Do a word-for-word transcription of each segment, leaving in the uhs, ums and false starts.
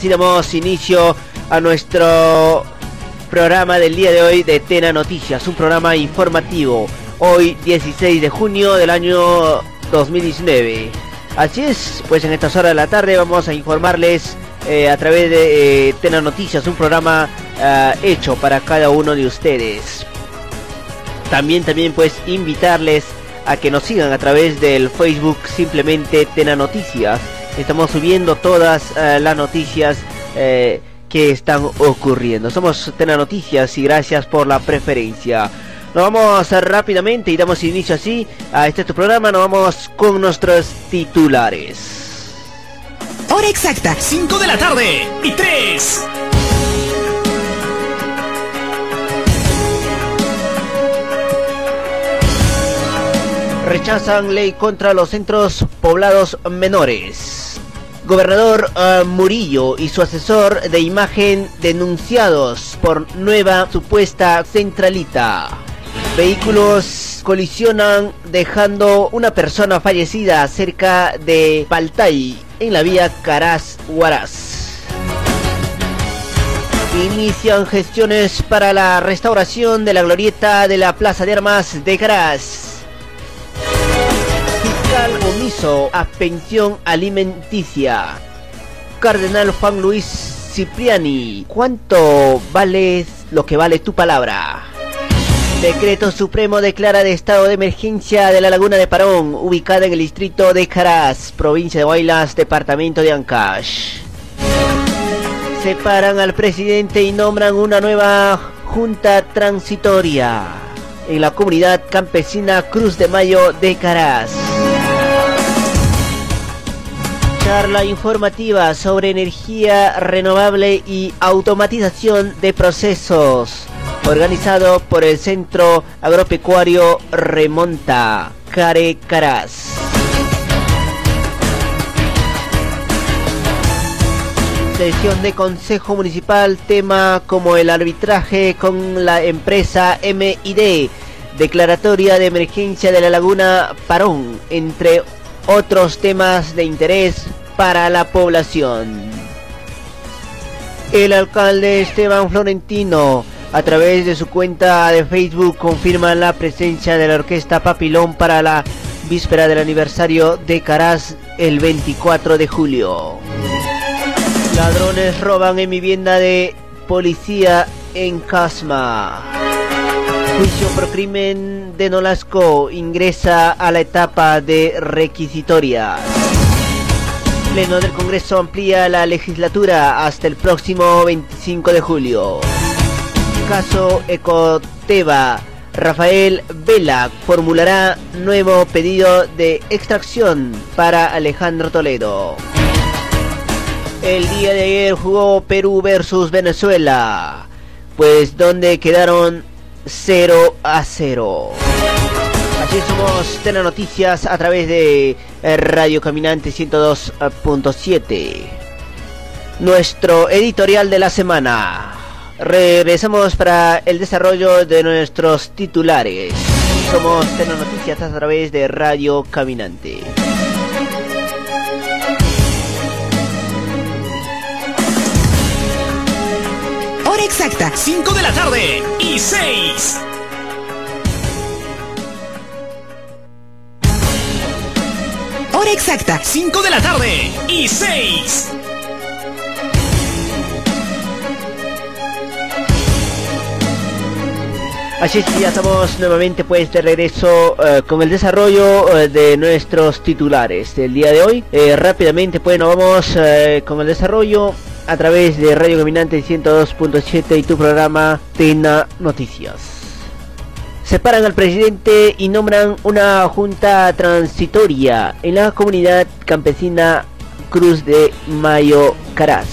así damos inicio a nuestro programa del día de hoy de Tena Noticias, un programa informativo, hoy dieciséis de junio del año dos mil diecinueve. Así es, pues en estas horas de la tarde vamos a informarles eh, a través de eh, Tena Noticias, un programa eh, hecho para cada uno de ustedes. También, también pues invitarles a que nos sigan a través del Facebook, simplemente Tena Noticias. Estamos subiendo todas eh, las noticias eh, que están ocurriendo. Somos Tena Noticias y gracias por la preferencia. Nos vamos rápidamente y damos inicio así a este tu programa. Nos vamos con nuestros titulares. Hora exacta, cinco de la tarde y tres. Rechazan ley contra los centros poblados menores. Gobernador uh, Murillo y su asesor de imagen denunciados por nueva supuesta centralita. Vehículos colisionan dejando una persona fallecida cerca de Paltay en la vía Caraz-Huaraz. Inician gestiones para la restauración de la glorieta de la Plaza de Armas de Caraz. Omiso a pensión alimenticia. Cardenal Juan Luis Cipriani, ¿cuánto vale lo que vale tu palabra? Decreto Supremo declara de estado de emergencia de la Laguna de Parón, ubicada en el distrito de Caraz, provincia de Huaylas, departamento de Ancash. Separan al presidente y nombran una nueva junta transitoria en la comunidad campesina Cruz de Mayo de Caraz. Charla informativa sobre energía renovable y automatización de procesos, organizado por el Centro Agropecuario Remonta, Care Caraz. Sesión de Consejo Municipal, tema como el arbitraje con la empresa M I D, declaratoria de emergencia de la Laguna Parón, entre otros temas de interés para la población. El alcalde Esteban Florentino, a través de su cuenta de Facebook, confirma la presencia de la Orquesta Papilón para la víspera del aniversario de Caraz el veinticuatro de julio. Ladrones roban en vivienda de policía en Casma. Juicio por crimen de Nolasco ingresa a la etapa de requisitoria. Pleno del Congreso amplía la legislatura hasta el próximo veinticinco de julio. Caso Ecoteva, Rafael Vela formulará nuevo pedido de extracción para Alejandro Toledo. El día de ayer jugó Perú versus Venezuela, pues donde quedaron cero a cero. Así somos Tena Noticias a través de Radio Caminante ciento dos punto siete. Nuestro editorial de la semana. Regresamos para el desarrollo de nuestros titulares. Somos Tena Noticias a través de Radio Caminante. Hora exacta, cinco de la tarde y seis. Hora exacta, cinco de la tarde y seis. Así es, ya estamos nuevamente pues de regreso eh, con el desarrollo eh, de nuestros titulares del día de hoy. Eh, rápidamente pues nos vamos eh, con el desarrollo a través de Radio Caminante ciento dos punto siete y tu programa Tena Noticias. Separan al presidente y nombran una junta transitoria en la comunidad campesina Cruz de Mayo Caraz.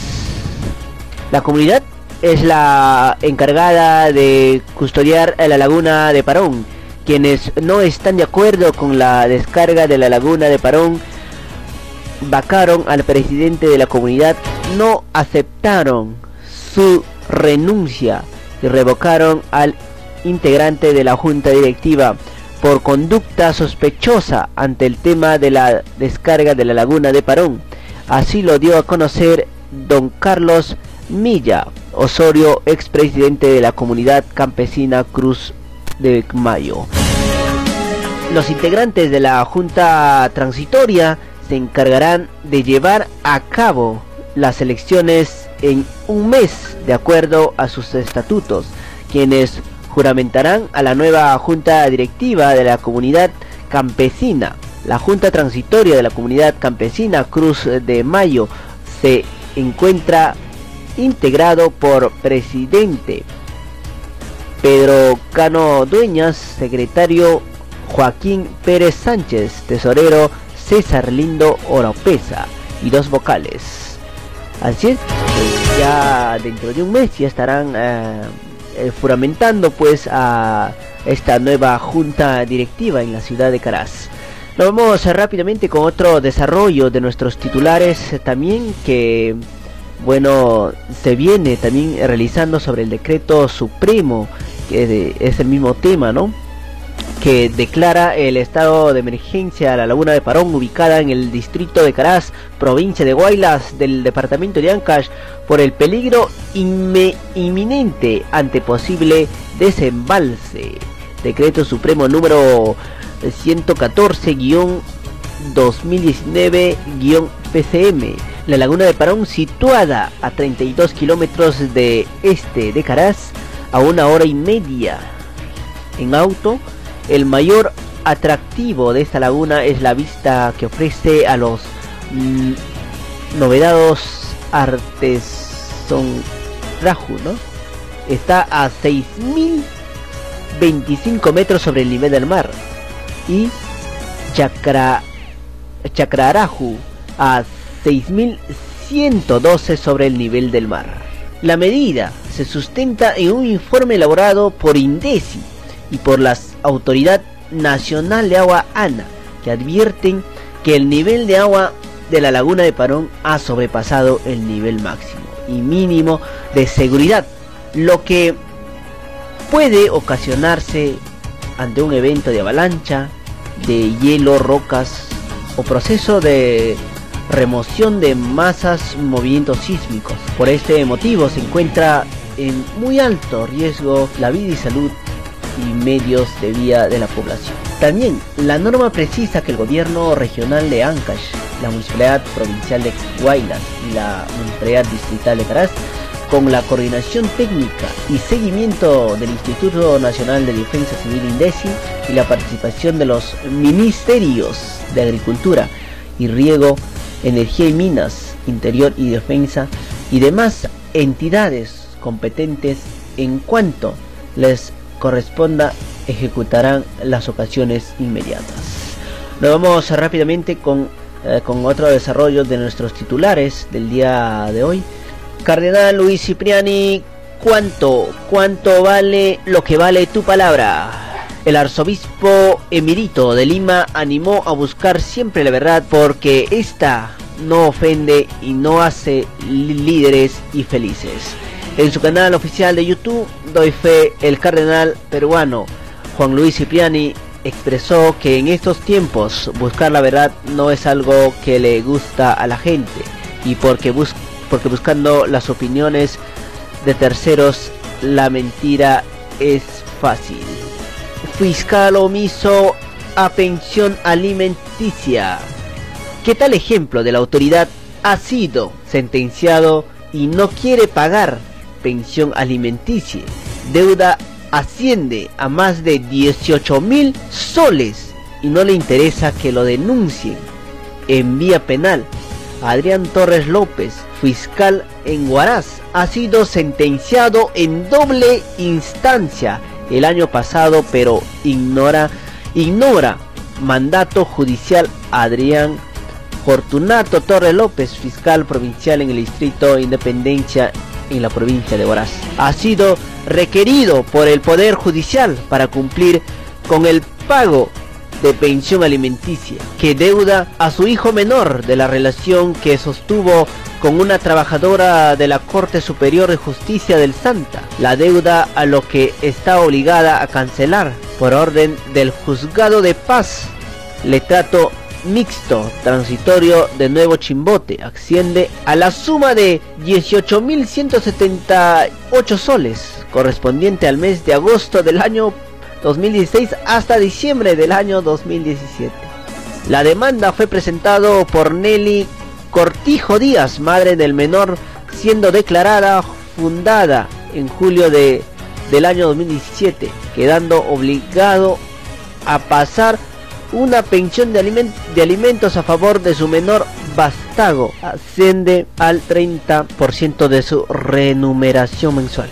La comunidad es la encargada de custodiar la Laguna de Parón. Quienes no están de acuerdo con la descarga de la Laguna de Parón vacaron al presidente de la comunidad, no aceptaron su renuncia y revocaron al integrante de la junta directiva por conducta sospechosa ante el tema de la descarga de la Laguna de Parón. Así lo dio a conocer don Carlos Milla Osorio, expresidente de la comunidad campesina Cruz de Mayo. Los integrantes de la Junta Transitoria se encargarán de llevar a cabo las elecciones en un mes de acuerdo a sus estatutos, quienes juramentarán a la nueva Junta Directiva de la Comunidad Campesina. La Junta Transitoria de la Comunidad Campesina Cruz de Mayo se encuentra integrado por presidente Pedro Cano Dueñas, secretario Joaquín Pérez Sánchez, tesorero César Lindo Oropeza y dos vocales. Así es, pues ya dentro de un mes ya estarán eh, juramentando pues a esta nueva junta directiva en la ciudad de Caraz. Nos vamos rápidamente con otro desarrollo de nuestros titulares también que... Bueno, se viene también realizando sobre el decreto supremo, que es el mismo tema, ¿no? Que declara el estado de emergencia a la Laguna de Parón, ubicada en el distrito de Caraz, provincia de Huaylas, del departamento de Ancash, por el peligro inminente ante posible desembalse. Decreto supremo número ciento catorce guión dos mil diecinueve guión P C M. La Laguna de Parón, situada a treinta y dos kilómetros de este de Caraz, a una hora y media en auto, el mayor atractivo de esta laguna es la vista que ofrece a los mmm, novedados Artesonraju, ¿no? Está a seis mil veinticinco metros sobre el nivel del mar, y Chakra, Chakraraju a seis mil ciento doce sobre el nivel del mar. La medida se sustenta en un informe elaborado por INDECI y por la Autoridad Nacional de Agua ANA, que advierten que el nivel de agua de la Laguna de Parón ha sobrepasado el nivel máximo y mínimo de seguridad, lo que puede ocasionarse ante un evento de avalancha, de hielo, rocas o proceso de remoción de masas, movimientos sísmicos. Por este motivo se encuentra en muy alto riesgo la vida y salud y medios de vida de la población. También la norma precisa que el gobierno regional de Ancash, la municipalidad provincial de Huaylas y la municipalidad distrital de Caraz, con la coordinación técnica y seguimiento del Instituto Nacional de Defensa Civil INDECI y la participación de los ministerios de Agricultura y Riego, Energía y Minas, Interior y Defensa y demás entidades competentes en cuanto les corresponda, ejecutarán las ocasiones inmediatas. Nos vamos rápidamente con, eh, con otro desarrollo de nuestros titulares del día de hoy. Cardenal Luis Cipriani, ¿cuánto, cuánto vale lo que vale tu palabra? El arzobispo emerito de Lima animó a buscar siempre la verdad porque ésta no ofende y no hace líderes y felices. En su canal oficial de YouTube, Doy Fe, el cardenal peruano Juan Luis Cipriani expresó que en estos tiempos buscar la verdad no es algo que le gusta a la gente, y porque, bus- porque buscando las opiniones de terceros la mentira es fácil. Fiscal omiso a pensión alimenticia. ¿Qué tal ejemplo de la autoridad ha sido sentenciado y no quiere pagar pensión alimenticia? Deuda asciende a más de dieciocho mil soles y no le interesa que lo denuncien en vía penal. Adrián Torres López, fiscal en Huaraz, ha sido sentenciado en doble instancia el año pasado, pero ignora ignora mandato judicial. Adrián Fortunato Torres López, fiscal provincial en el distrito Independencia en la provincia de Huaraz, ha sido requerido por el Poder Judicial para cumplir con el pago de pensión alimenticia que deuda a su hijo menor de la relación que sostuvo con una trabajadora de la Corte Superior de Justicia del Santa, la deuda a lo que está obligada a cancelar por orden del Juzgado de Paz. Le trato mixto transitorio de Nuevo Chimbote asciende a la suma de dieciocho mil ciento setenta y ocho soles, correspondiente al mes de agosto del año dos mil dieciséis hasta diciembre del año dos mil diecisiete. La demanda fue presentada por Nelly Cortijo Díaz, madre del menor, siendo declarada fundada en julio de, del año dos mil diecisiete, quedando obligado a pasar una pensión de, aliment de alimentos a favor de su menor vástago, asciende al treinta por ciento de su remuneración mensual.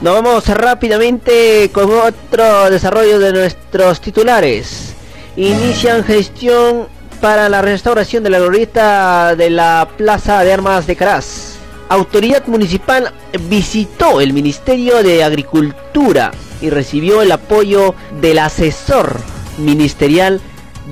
Nos vamos rápidamente con otro desarrollo de nuestros titulares. Inician gestión para la restauración de la glorieta de la Plaza de Armas de Caraz. Autoridad municipal visitó el Ministerio de Agricultura y recibió el apoyo del asesor ministerial,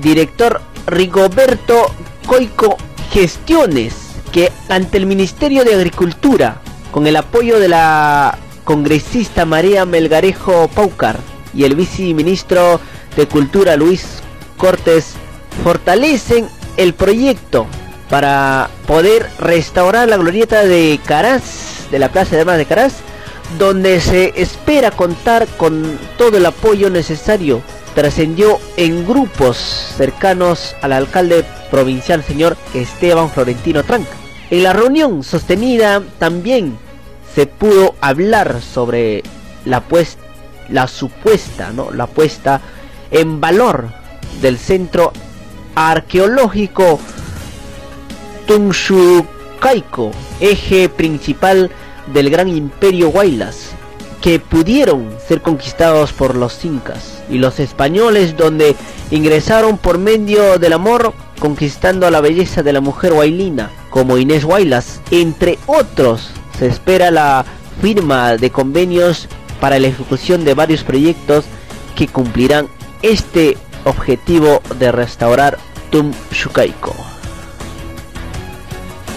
director Rigoberto Coico Gestiones, que ante el Ministerio de Agricultura, con el apoyo de la congresista María Melgarejo Paucar y el viceministro de Cultura Luis Cortés, fortalecen el proyecto para poder restaurar la glorieta de Caraz, de la Plaza de Armas de Caraz, donde se espera contar con todo el apoyo necesario. Trascendió en grupos cercanos al alcalde provincial, señor Esteban Florentino Tranca. En la reunión sostenida también se pudo hablar sobre la, puesta, la supuesta, ¿no? la puesta en valor del centro arqueológico Tumshukayko, eje principal del gran imperio Huaylas, que pudieron ser conquistados por los incas y los españoles, donde ingresaron por medio del amor, conquistando la belleza de la mujer huaylina como Inés Huaylas, entre otros. Se espera la firma de convenios para la ejecución de varios proyectos que cumplirán este objetivo de restaurar Tumshukayko.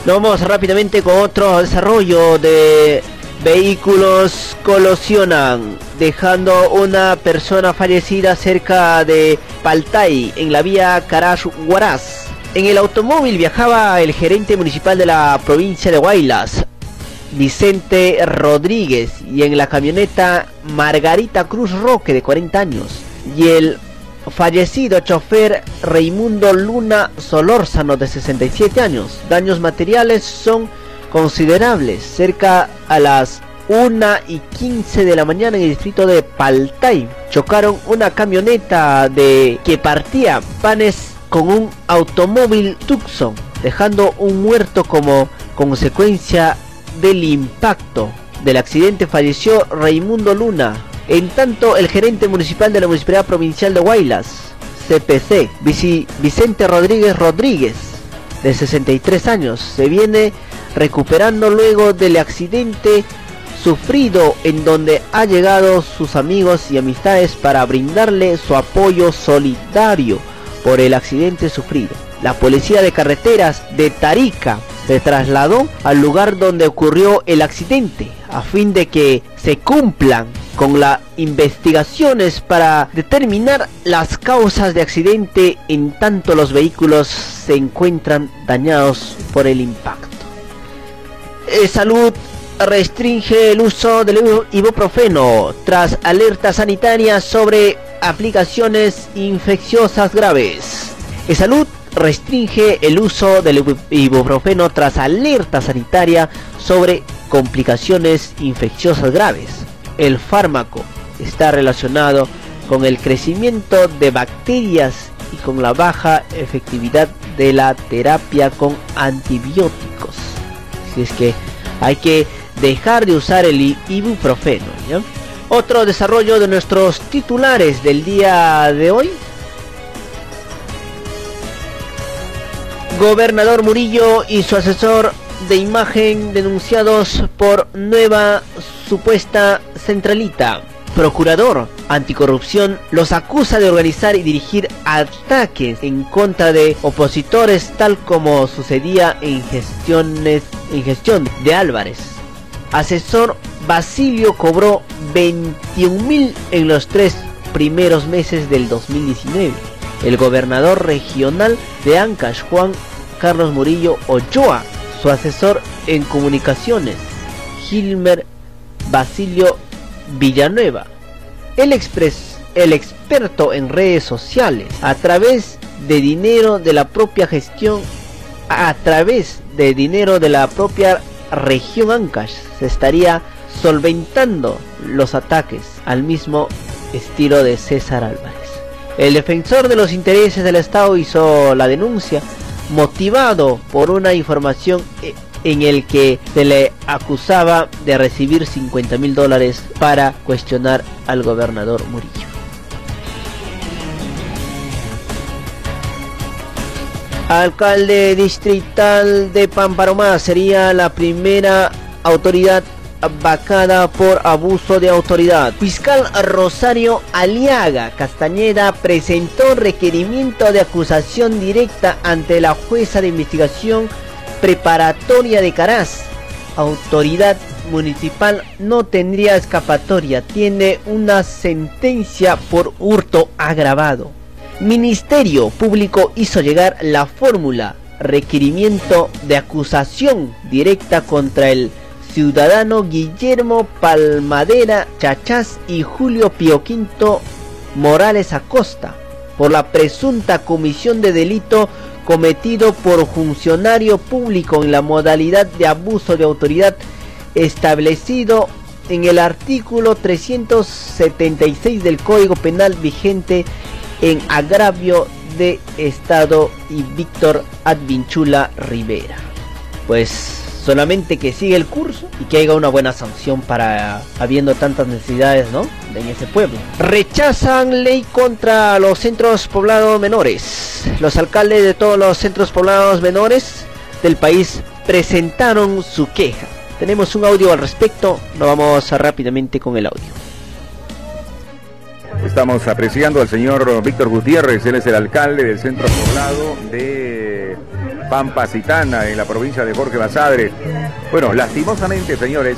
Nos vamos rápidamente con otro desarrollo de... Vehículos colisionan, dejando una persona fallecida cerca de Paltay, en la vía Caraz-Huaraz. En el automóvil viajaba el gerente municipal de la provincia de Huaylas, Vicente Rodríguez, y en la camioneta Margarita Cruz Roque, de cuarenta años, y el fallecido chofer Raimundo Luna Solórzano, de sesenta y siete años. Daños materiales son considerables. Cerca a las una y quince de la mañana en el distrito de Paltay chocaron una camioneta de que partía panes con un automóvil Tucson, dejando un muerto como consecuencia del impacto del accidente. Falleció Raimundo Luna. En tanto, el gerente municipal de la Municipalidad Provincial de Huaylas, C P C, Vicente Rodríguez Rodríguez, de sesenta y tres años, se viene recuperando luego del accidente sufrido, en donde ha llegado sus amigos y amistades para brindarle su apoyo solidario por el accidente sufrido. La policía de carreteras de Tarija se trasladó al lugar donde ocurrió el accidente a fin de que se cumplan con las investigaciones para determinar las causas de accidente, en tanto los vehículos se encuentran dañados por el impacto. Salud restringe el uso del ibuprofeno tras alerta sanitaria sobre aplicaciones infecciosas graves. Salud restringe el uso del ibuprofeno tras alerta sanitaria sobre complicaciones infecciosas graves. El fármaco está relacionado con el crecimiento de bacterias y con la baja efectividad de la terapia con antibióticos. Así es que hay que dejar de usar el ibuprofeno, ¿ya? Otro desarrollo de nuestros titulares del día de hoy. Gobernador Murillo y su asesor de imagen denunciados por nueva supuesta centralita. Procurador anticorrupción los acusa de organizar y dirigir ataques en contra de opositores, tal como sucedía en gestiones en gestión de Álvarez. Asesor Basilio cobró veintiún mil en los tres primeros meses del dos mil diecinueve. el gobernador regional de Ancash, Juan Carlos Murillo Ochoa, su asesor en comunicaciones, Gilmer Basilio Villanueva, el, expres, el experto en redes sociales, a través de dinero de la propia gestión, a través de dinero de la propia región Ancash, se estaría solventando los ataques al mismo estilo de César Álvarez. El defensor de los intereses del Estado hizo la denuncia motivado por una información en el que se le acusaba de recibir cincuenta mil dólares para cuestionar al gobernador Murillo. Alcalde distrital de Pamparomá sería la primera autoridad vacada por abuso de autoridad. Fiscal Rosario Aliaga Castañeda presentó requerimiento de acusación directa ante la jueza de investigación preparatoria de Caraz. Autoridad municipal no tendría escapatoria, tiene una sentencia por hurto agravado. Ministerio Público hizo llegar la fórmula requerimiento de acusación directa contra el ciudadano Guillermo Palmadera Chachás y Julio Pioquinto Morales Acosta por la presunta comisión de delito cometido por funcionario público en la modalidad de abuso de autoridad establecido en el artículo trescientos setenta y seis del Código Penal vigente en agravio de Estado y Víctor Advinchula Rivera. Pues solamente que siga el curso y que haya una buena sanción para habiendo tantas necesidades, ¿no?, en ese pueblo. Rechazan ley contra los centros poblados menores. Los alcaldes de todos los centros poblados menores del país presentaron su queja. Tenemos un audio al respecto, nos vamos rápidamente con el audio. Estamos apreciando al señor Víctor Gutiérrez, él es el alcalde del centro poblado de Pampacitana, en la provincia de Jorge Basadre. Bueno, lastimosamente, señores,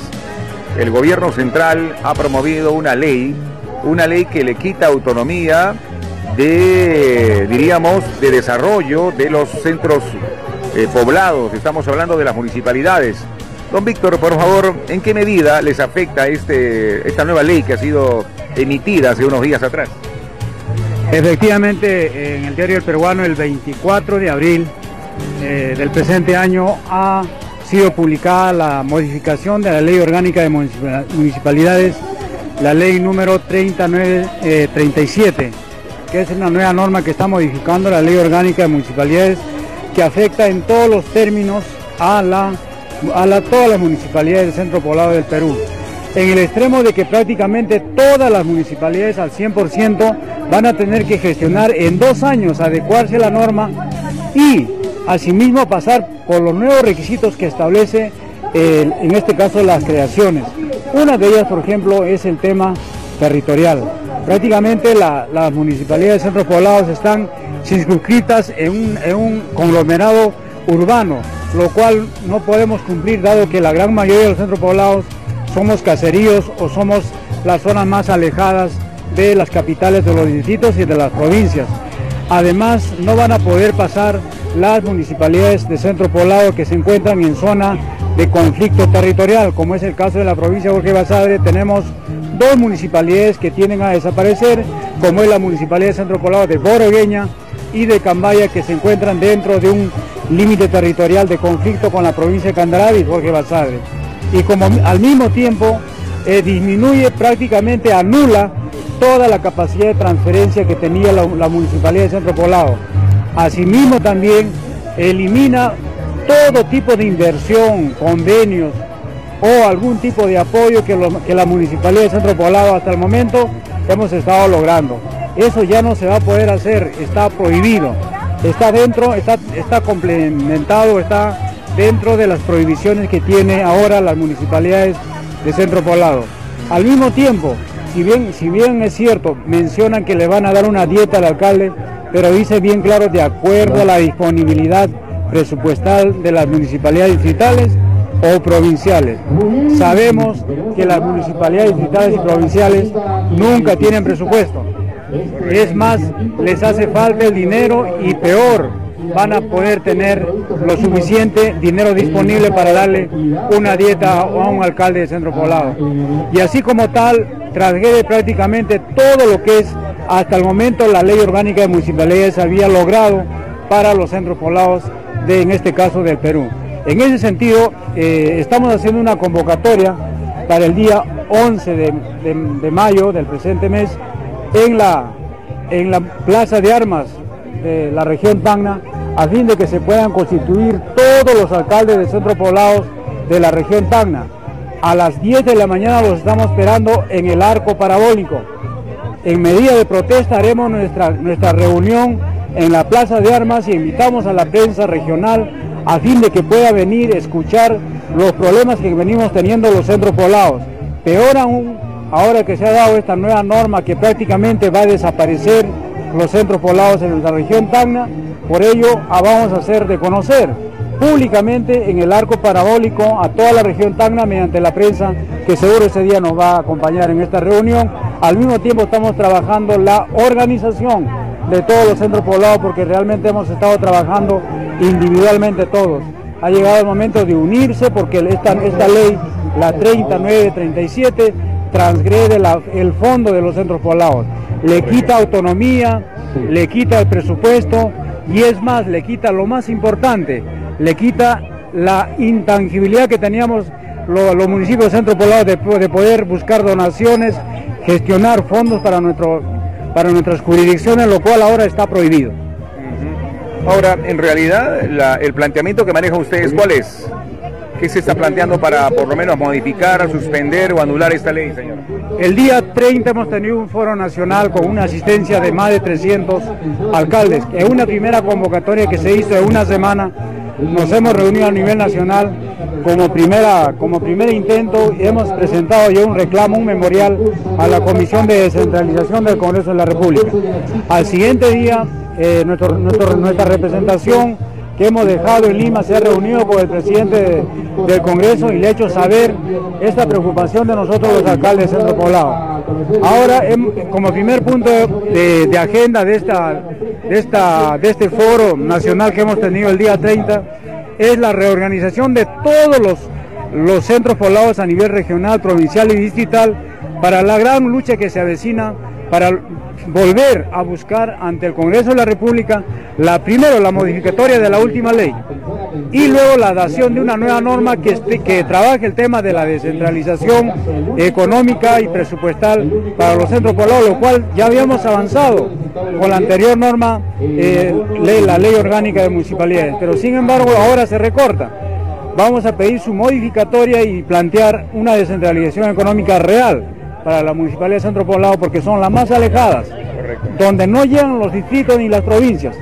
el gobierno central ha promovido una ley, una ley que le quita autonomía de, diríamos, de desarrollo de los centros eh, poblados. Estamos hablando de las municipalidades. Don Víctor, por favor, ¿en qué medida les afecta este, esta nueva ley que ha sido emitida hace unos días atrás? Efectivamente, en el diario El Peruano, el veinticuatro de abril eh, del presente año, ha sido publicada la modificación de la Ley Orgánica de Municipalidades, la ley número treinta y nueve, eh, treinta y siete, que es una nueva norma que está modificando la Ley Orgánica de Municipalidades, que afecta en todos los términos a, la, a la, todas las municipalidades del centro poblado del Perú, en el extremo de que prácticamente todas las municipalidades al cien por ciento van a tener que gestionar en dos años, adecuarse a la norma y asimismo pasar por los nuevos requisitos que establece, eh, en este caso, las creaciones. Una de ellas, por ejemplo, es el tema territorial. Prácticamente la, las municipalidades de centros poblados están circunscritas en un, en un conglomerado urbano, lo cual no podemos cumplir, dado que la gran mayoría de los centros poblados somos caseríos o somos las zonas más alejadas de las capitales de los distritos y de las provincias. Además, no van a poder pasar las municipalidades de centro poblado que se encuentran en zona de conflicto territorial, como es el caso de la provincia de Jorge Basadre. Tenemos dos municipalidades que tienden a desaparecer, como es la municipalidad de centro poblado de Borogueña y de Cambaya, que se encuentran dentro de un límite territorial de conflicto con la provincia de Candarave y Jorge Basadre. Y como al mismo tiempo eh, disminuye, prácticamente anula toda la capacidad de transferencia que tenía la, la municipalidad de centro poblado. Asimismo también elimina todo tipo de inversión, convenios o algún tipo de apoyo que, lo, que la municipalidad de centro poblado hasta el momento hemos estado logrando. Eso ya no se va a poder hacer, está prohibido, está dentro, está, está complementado, está dentro de las prohibiciones que tiene ahora las municipalidades de centro poblado. Al mismo tiempo, si bien, si bien es cierto, mencionan que le van a dar una dieta al alcalde, pero dice bien claro, de acuerdo a la disponibilidad presupuestal de las municipalidades distritales o provinciales. Sabemos que las municipalidades distritales y provinciales nunca tienen presupuesto. Es más, les hace falta el dinero y peor, van a poder tener lo suficiente dinero disponible para darle una dieta a un alcalde de centro poblado. Y así como tal, transgrede prácticamente todo lo que es hasta el momento la ley orgánica de municipalidades había logrado para los centros poblados, de, en este caso del Perú. En ese sentido, eh, estamos haciendo una convocatoria para el día once de, de, de mayo del presente mes en la, en la Plaza de Armas de la región Tacna, a fin de que se puedan constituir todos los alcaldes de centros poblados de la región Tacna. A las diez de la mañana los estamos esperando en el arco parabólico. En medida de protesta haremos nuestra, nuestra reunión en la Plaza de Armas y invitamos a la prensa regional a fin de que pueda venir a escuchar los problemas que venimos teniendo los centros poblados. Peor aún, ahora que se ha dado esta nueva norma que prácticamente va a desaparecer los centros poblados en la región Tacna, por ello vamos a hacer de conocer públicamente en el arco parabólico a toda la región Tacna mediante la prensa que seguro ese día nos va a acompañar en esta reunión. Al mismo tiempo estamos trabajando la organización de todos los centros poblados porque realmente hemos estado trabajando individualmente todos. Ha llegado el momento de unirse porque esta, esta ley, la treinta y nueve treinta y siete, transgrede la, el fondo de los centros poblados. Le quita autonomía, le quita el presupuesto y es más, le quita lo más importante, le quita la intangibilidad que teníamos los, los municipios de centros poblados de, de poder buscar donaciones, gestionar fondos para, nuestro, para nuestras jurisdicciones, lo cual ahora está prohibido. Ahora, en realidad, la, el planteamiento que maneja ustedes, ¿cuál es? ¿Qué se está planteando para, por lo menos, modificar, suspender o anular esta ley, señor? El día treinta hemos tenido un foro nacional con una asistencia de más de trescientos alcaldes. En una primera convocatoria que se hizo en una semana, nos hemos reunido a nivel nacional como, primera, como primer intento y hemos presentado ya un reclamo, un memorial a la Comisión de Descentralización del Congreso de la República. Al siguiente día, eh, nuestro, nuestro, nuestra representación que hemos dejado en Lima se ha reunido con el presidente de, del Congreso y le ha hecho saber esta preocupación de nosotros los alcaldes de centro poblado. Ahora, como primer punto de, de agenda de, esta, de, esta, de este foro nacional que hemos tenido el día treinta, es la reorganización de todos los, los centros poblados a nivel regional, provincial y distrital para la gran lucha que se avecina para volver a buscar ante el Congreso de la República la primero la modificatoria de la última ley y luego la dación de una nueva norma que, este, que trabaje el tema de la descentralización económica y presupuestal para los centros poblados, lo cual ya habíamos avanzado con la anterior norma, eh, ley, la ley orgánica de municipalidades, pero sin embargo ahora se recorta. Vamos a pedir su modificatoria y plantear una descentralización económica real para la municipalidad de centro poblado porque son las más alejadas, correcto, donde no llegan los distritos ni las provincias.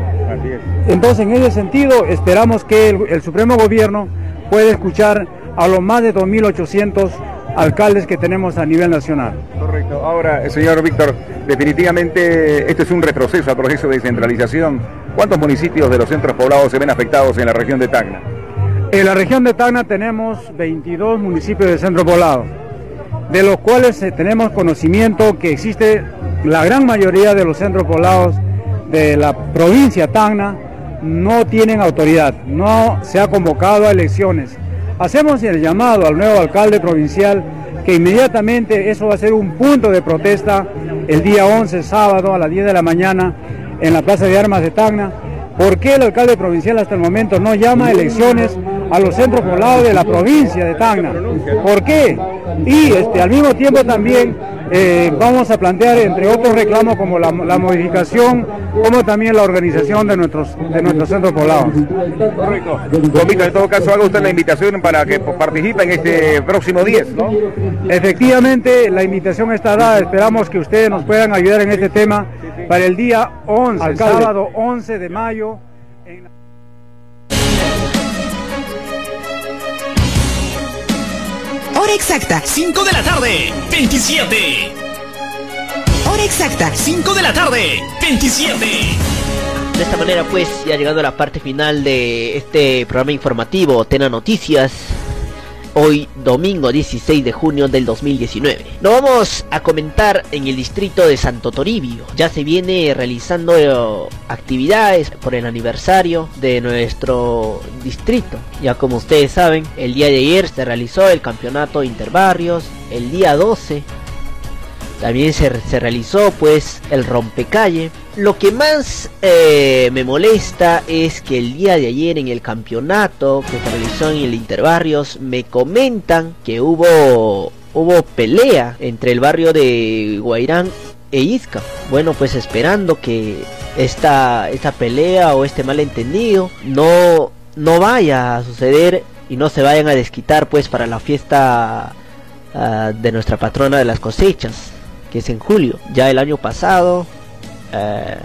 Entonces, en ese sentido, esperamos que el, el Supremo Gobierno pueda escuchar a los más de dos mil ochocientos alcaldes que tenemos a nivel nacional. Correcto. Ahora, señor Víctor, definitivamente este es un retroceso al proceso de descentralización. ¿Cuántos municipios de los centros poblados se ven afectados en la región de Tacna? En la región de Tacna tenemos veintidós municipios de centro poblado, de los cuales tenemos conocimiento que existe la gran mayoría de los centros poblados de la provincia Tacna no tienen autoridad, no se ha convocado a elecciones. Hacemos el llamado al nuevo alcalde provincial que inmediatamente eso va a ser un punto de protesta el día once, sábado a las diez de la mañana en la Plaza de Armas de Tacna. ¿Por qué el alcalde provincial hasta el momento no llama a elecciones a los centros poblados de la provincia de Tacna? ¿Por qué? Y este, al mismo tiempo también eh, vamos a plantear entre otros reclamos como la, la modificación, como también la organización de nuestros, de nuestros centros poblados. Correcto. Comito, en todo caso haga usted la invitación para que participe en este próximo diez, ¿no? Efectivamente, la invitación está dada, esperamos que ustedes nos puedan ayudar en este tema para el día once, el sábado once de mayo. En... Hora exacta, cinco de la tarde, veintisiete. Hora exacta, cinco de la tarde, veintisiete. De esta manera pues ya llegando a la parte final de este programa informativo Tena Noticias. hoy domingo dieciséis de junio del dos mil diecinueve. Nos vamos a comentar en el distrito de Santo Toribio. Ya se viene realizando actividades por el aniversario de nuestro distrito. Ya como ustedes saben, el día de ayer se realizó el campeonato interbarrios, el día doce también se, se realizó pues el rompecalle. Lo que más eh, me molesta es que el día de ayer en el campeonato que se realizó en el interbarrios me comentan que hubo, hubo pelea entre el barrio de Guairán e Izca. Bueno, pues esperando que esta, esta pelea o este malentendido no, no vaya a suceder y no se vayan a desquitar pues para la fiesta uh, de nuestra patrona de las cosechas, que es en julio. Ya el año pasado eh,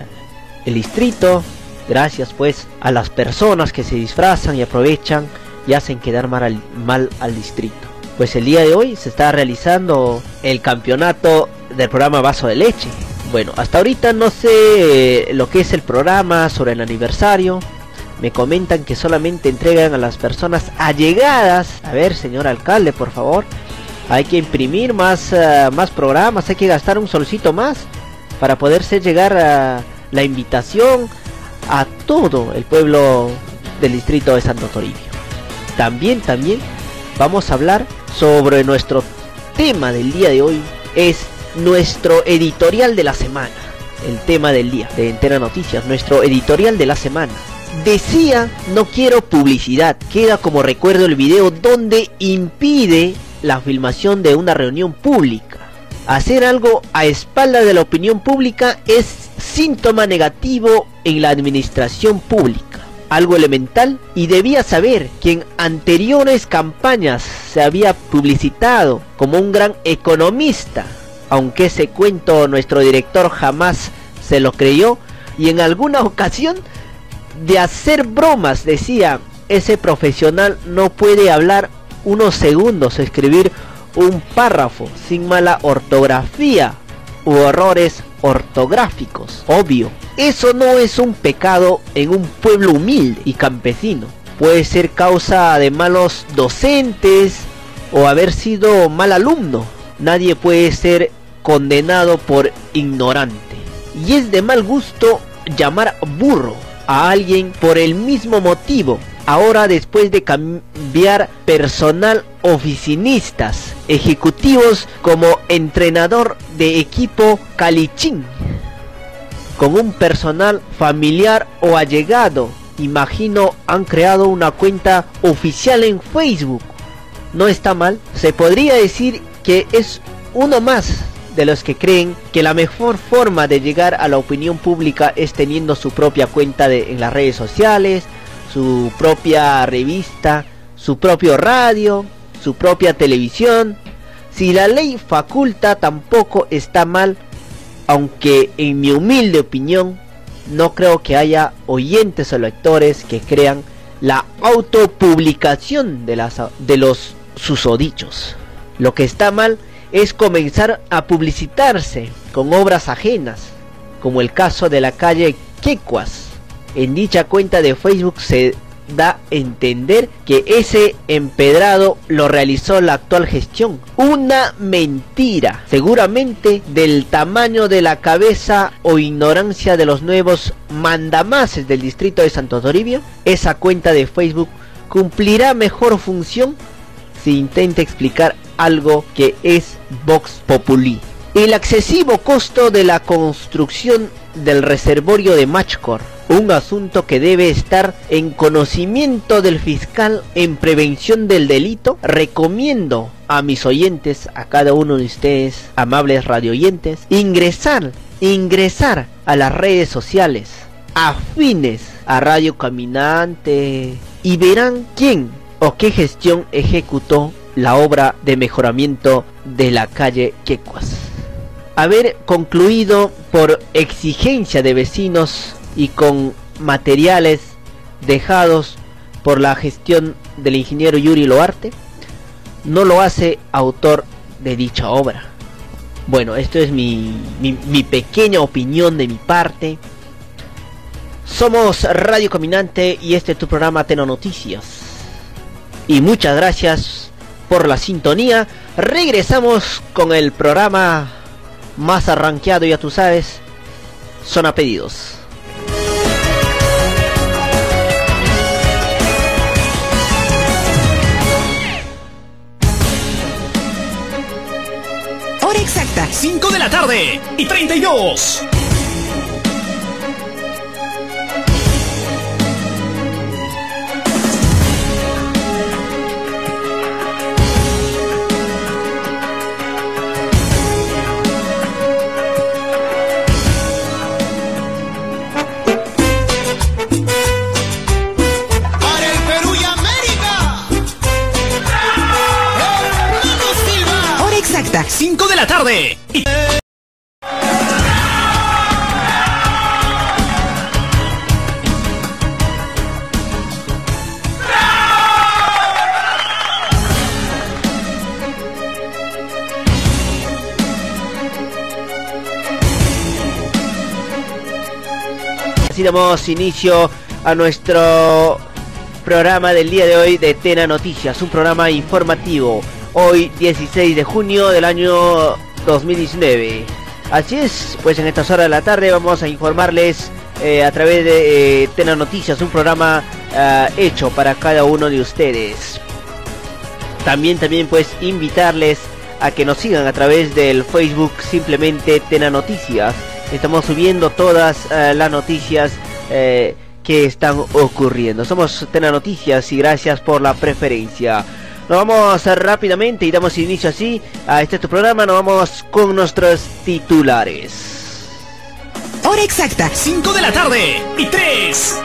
el distrito, gracias pues a las personas que se disfrazan y aprovechan y hacen quedar mal al, mal al distrito, pues el día de hoy se está realizando el campeonato del programa Vaso de Leche. Bueno, hasta ahorita no sé lo que es el programa sobre el aniversario. Me comentan que solamente entregan a las personas allegadas. A ver, señor alcalde, por favor, hay que imprimir más, uh, más programas, hay que gastar un solcito más para poderse llegar a la invitación a todo el pueblo del distrito de Santo Toribio. También, también vamos a hablar sobre nuestro tema del día de hoy. Es nuestro editorial de la semana. El tema del día de Tena Noticias, nuestro editorial de la semana. Decía, no quiero publicidad. Queda como recuerdo el video donde impide la filmación de una reunión pública. Hacer algo a espaldas de la opinión pública es síntoma negativo en la administración pública. Algo elemental y debía saber que en anteriores campañas se había publicitado como un gran economista, aunque ese cuento nuestro director jamás se lo creyó y en alguna ocasión de hacer bromas decía, ese profesional no puede hablar unos segundos, escribir un párrafo sin mala ortografía u errores ortográficos. Obvio, eso no es un pecado en un pueblo humilde y campesino. Puede ser causa de malos docentes o haber sido mal alumno. Nadie puede ser condenado por ignorante. Y es de mal gusto llamar burro a alguien por el mismo motivo. Ahora, después de cambiar personal, oficinistas, ejecutivos como entrenador de equipo Calichín, con un personal familiar o allegado, imagino han creado una cuenta oficial en Facebook. No está mal, se podría decir que es uno más de los que creen que la mejor forma de llegar a la opinión pública es teniendo su propia cuenta de, en las redes sociales, su propia revista, su propio radio, su propia televisión. Si la ley faculta, tampoco está mal, aunque en mi humilde opinión no creo que haya oyentes o lectores que crean la autopublicación de, las, de los susodichos. Lo que está mal es comenzar a publicitarse con obras ajenas, como el caso de la calle Quecuas. En dicha cuenta de Facebook se da a entender que ese empedrado lo realizó la actual gestión. Una mentira, seguramente del tamaño de la cabeza o ignorancia de los nuevos mandamases del distrito de Santo Toribio. Esa cuenta de Facebook cumplirá mejor función si intenta explicar algo que es Vox Populi. El excesivo costo de la construcción del reservorio de Machcor, un asunto que debe estar en conocimiento del fiscal en prevención del delito. Recomiendo a mis oyentes, a cada uno de ustedes, amables radioyentes, ingresar, ingresar a las redes sociales afines a Radio Caminante y verán quién o qué gestión ejecutó la obra de mejoramiento de la calle Quecuas. Haber concluido por exigencia de vecinos y con materiales dejados por la gestión del ingeniero Yuri Loarte no lo hace autor de dicha obra. Bueno, esto es mi, mi, mi pequeña opinión de mi parte. Somos Radio Caminante y este es tu programa Tena Noticias. Y muchas gracias por la sintonía. Regresamos con el programa más arranqueado, ya tú sabes, Zona Pedidos. Hora exacta, cinco de la tarde y treinta y dos. cinco de la tarde. Así damos inicio a nuestro programa del día de hoy de Tena Noticias, un programa informativo. Hoy dieciséis de junio del año dos mil diecinueve. Así es, pues en estas horas de la tarde vamos a informarles eh, a través de eh, Tena Noticias, un programa eh, hecho para cada uno de ustedes. También, también pues invitarles a que nos sigan a través del Facebook, simplemente Tena Noticias. Estamos subiendo todas eh, las noticias eh, que están ocurriendo. Somos Tena Noticias y gracias por la preferencia. Nos vamos rápidamente y damos inicio así a este tu programa. Nos vamos con nuestros titulares. Hora exacta, cinco de la tarde y tres.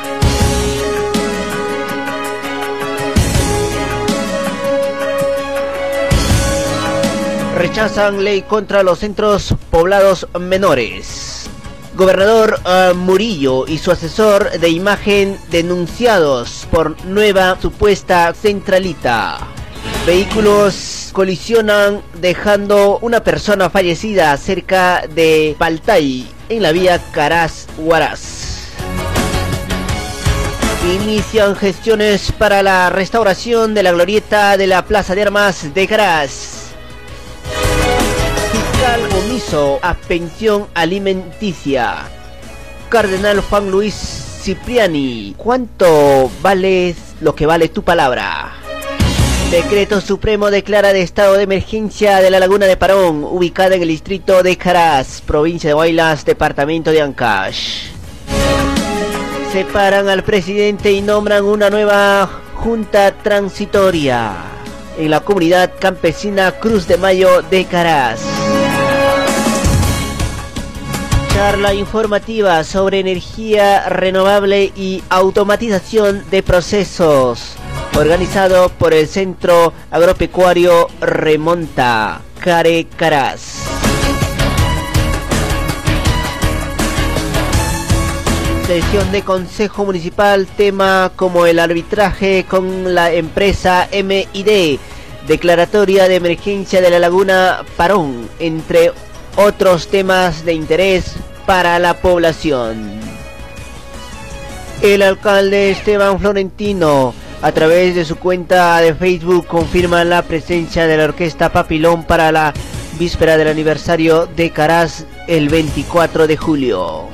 Rechazan ley contra los centros poblados menores. Gobernador uh, Murillo y su asesor de imagen denunciados por nueva supuesta centralita. Vehículos colisionan dejando una persona fallecida cerca de Paltay en la vía Caraz-Huaraz. Inician gestiones para la restauración de la glorieta de la Plaza de Armas de Caraz. Fiscal omiso a pensión alimenticia. Cardenal Juan Luis Cipriani, ¿cuánto vale lo que vale tu palabra? Decreto Supremo declara de estado de emergencia de la Laguna de Parón, ubicada en el distrito de Caraz, provincia de Huaylas, departamento de Ancash. Separan al presidente y nombran una nueva junta transitoria en la comunidad campesina Cruz de Mayo de Caraz. Charla informativa sobre energía renovable y automatización de procesos, organizado por el Centro Agropecuario Remonta, Care Caraz. Sesión de Consejo Municipal, tema como el arbitraje con la empresa M I D, declaratoria de emergencia de la Laguna Parón, entre otros temas de interés para la población. El alcalde Esteban Florentino, a través de su cuenta de Facebook, confirma la presencia de la Orquesta Papilón para la víspera del aniversario de Caraz el veinticuatro de julio.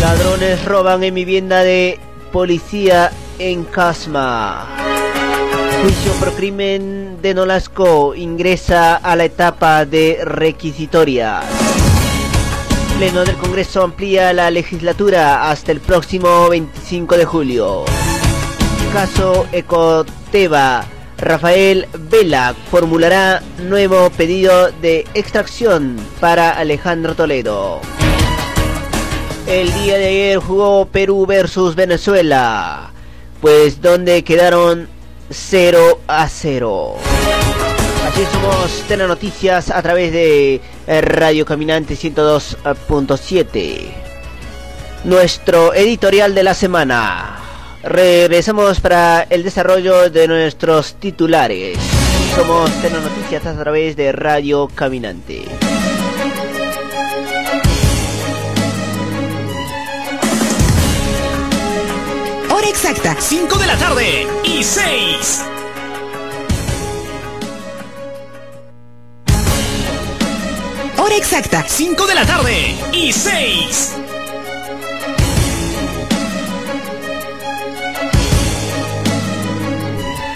Ladrones roban en vivienda de policía en Casma. Juicio por crimen de Nolasco ingresa a la etapa de requisitoria. Pleno del Congreso amplía la legislatura hasta el próximo veinticinco de julio. Caso Ecoteva, Rafael Vela formulará nuevo pedido de extracción para Alejandro Toledo. El día de ayer jugó Perú versus Venezuela, pues donde quedaron cero a cero. Así somos Tena Noticias a través de Radio Caminante ciento dos punto siete. Nuestro editorial de la semana. Regresamos para el desarrollo de nuestros titulares. Somos Tena Noticias a través de Radio Caminante. Hora exacta, cinco de la tarde y seis. hora exacta, cinco de la tarde y seis.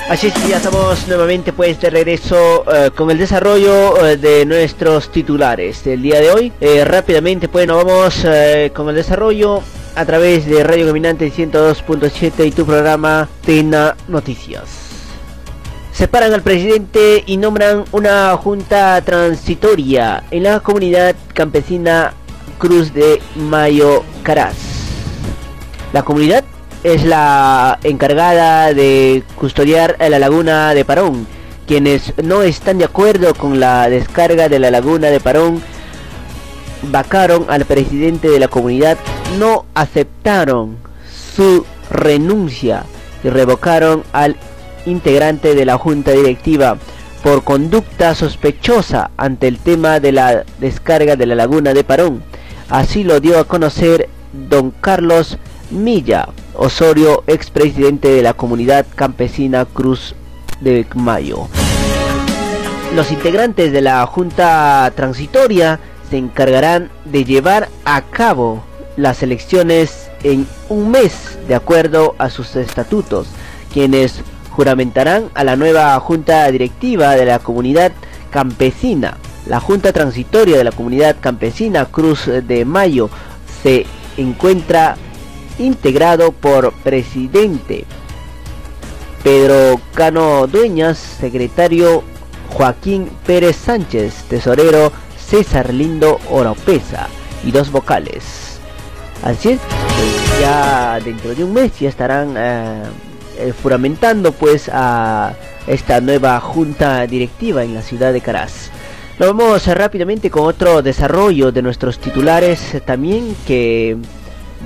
Así es, ya estamos nuevamente pues de regreso eh, con el desarrollo eh, de nuestros titulares del día de hoy. Eh, rápidamente pues nos vamos eh, con el desarrollo a través de Radio Caminante ciento dos punto siete y tu programa Tena Noticias. Separan al presidente y nombran una junta transitoria en la comunidad campesina Cruz de Mayo, Caraz. La comunidad es la encargada de custodiar la laguna de Parón. Quienes no están de acuerdo con la descarga de la laguna de Parón vacaron al presidente de la comunidad, no aceptaron su renuncia y revocaron al integrante de la junta directiva por conducta sospechosa ante el tema de la descarga de la laguna de Parón. Así lo dio a conocer don Carlos Milla Osorio, expresidente de la comunidad campesina Cruz de Mayo. Los integrantes de la junta transitoria se encargarán de llevar a cabo las elecciones en un mes de acuerdo a sus estatutos. Quienes juramentarán a la nueva junta directiva de la comunidad campesina, la junta transitoria de la comunidad campesina Cruz de Mayo, se encuentra integrado por presidente Pedro Cano Dueñas, secretario Joaquín Pérez Sánchez, tesorero César Lindo Oropeza y dos vocales. Así es, pues ya dentro de un mes ya estarán eh, juramentando pues a esta nueva junta directiva en la ciudad de Caraz. Nos vamos rápidamente con otro desarrollo de nuestros titulares también que...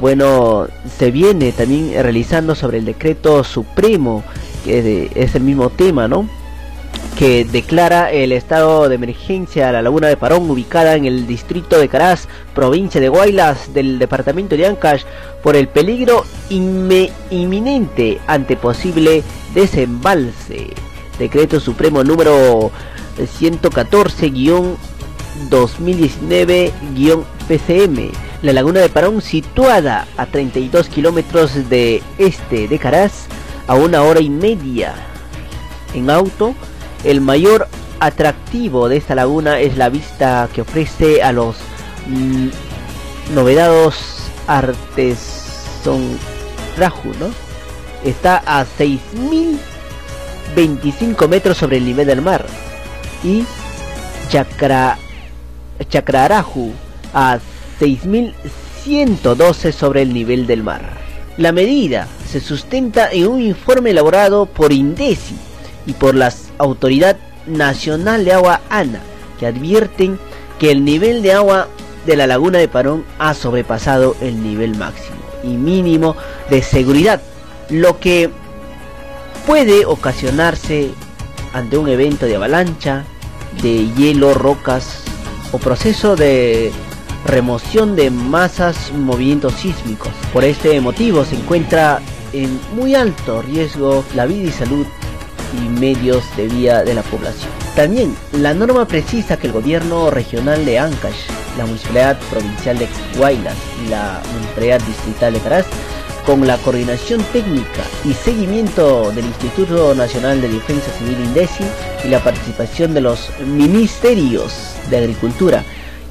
Bueno, se viene también realizando sobre el decreto supremo, que es el mismo tema, ¿no? Que declara el estado de emergencia a la laguna de Parón, ubicada en el distrito de Caraz, provincia de Huaylas, del departamento de Ancash, por el peligro inminente ante posible desembalse. Decreto supremo número ciento catorce guión dos mil diecinueve guión P C M. La laguna de Parón, situada a treinta y dos kilómetros de este de Caraz, a una hora y media en auto, el mayor atractivo de esta laguna es la vista que ofrece a los mmm, novedados Artesonraju, ¿no? Está a seis mil veinticinco metros sobre el nivel del mar, y Chakra, Chakraraju a seis mil ciento doce sobre el nivel del mar. La medida se sustenta en un informe elaborado por INDECI y por la Autoridad Nacional de Agua ANA, que advierten que el nivel de agua de la laguna de Parón ha sobrepasado el nivel máximo y mínimo de seguridad, lo que puede ocasionarse ante un evento de avalancha, de hielo, rocas o proceso de remoción de masas, movimientos sísmicos. Por este motivo se encuentra en muy alto riesgo la vida y salud y medios de vida de la población. También la norma precisa que el gobierno regional de Ancash, la municipalidad provincial de Huaylas y la municipalidad distrital de Caraz, con la coordinación técnica y seguimiento del Instituto Nacional de Defensa Civil INDECI y la participación de los ministerios de Agricultura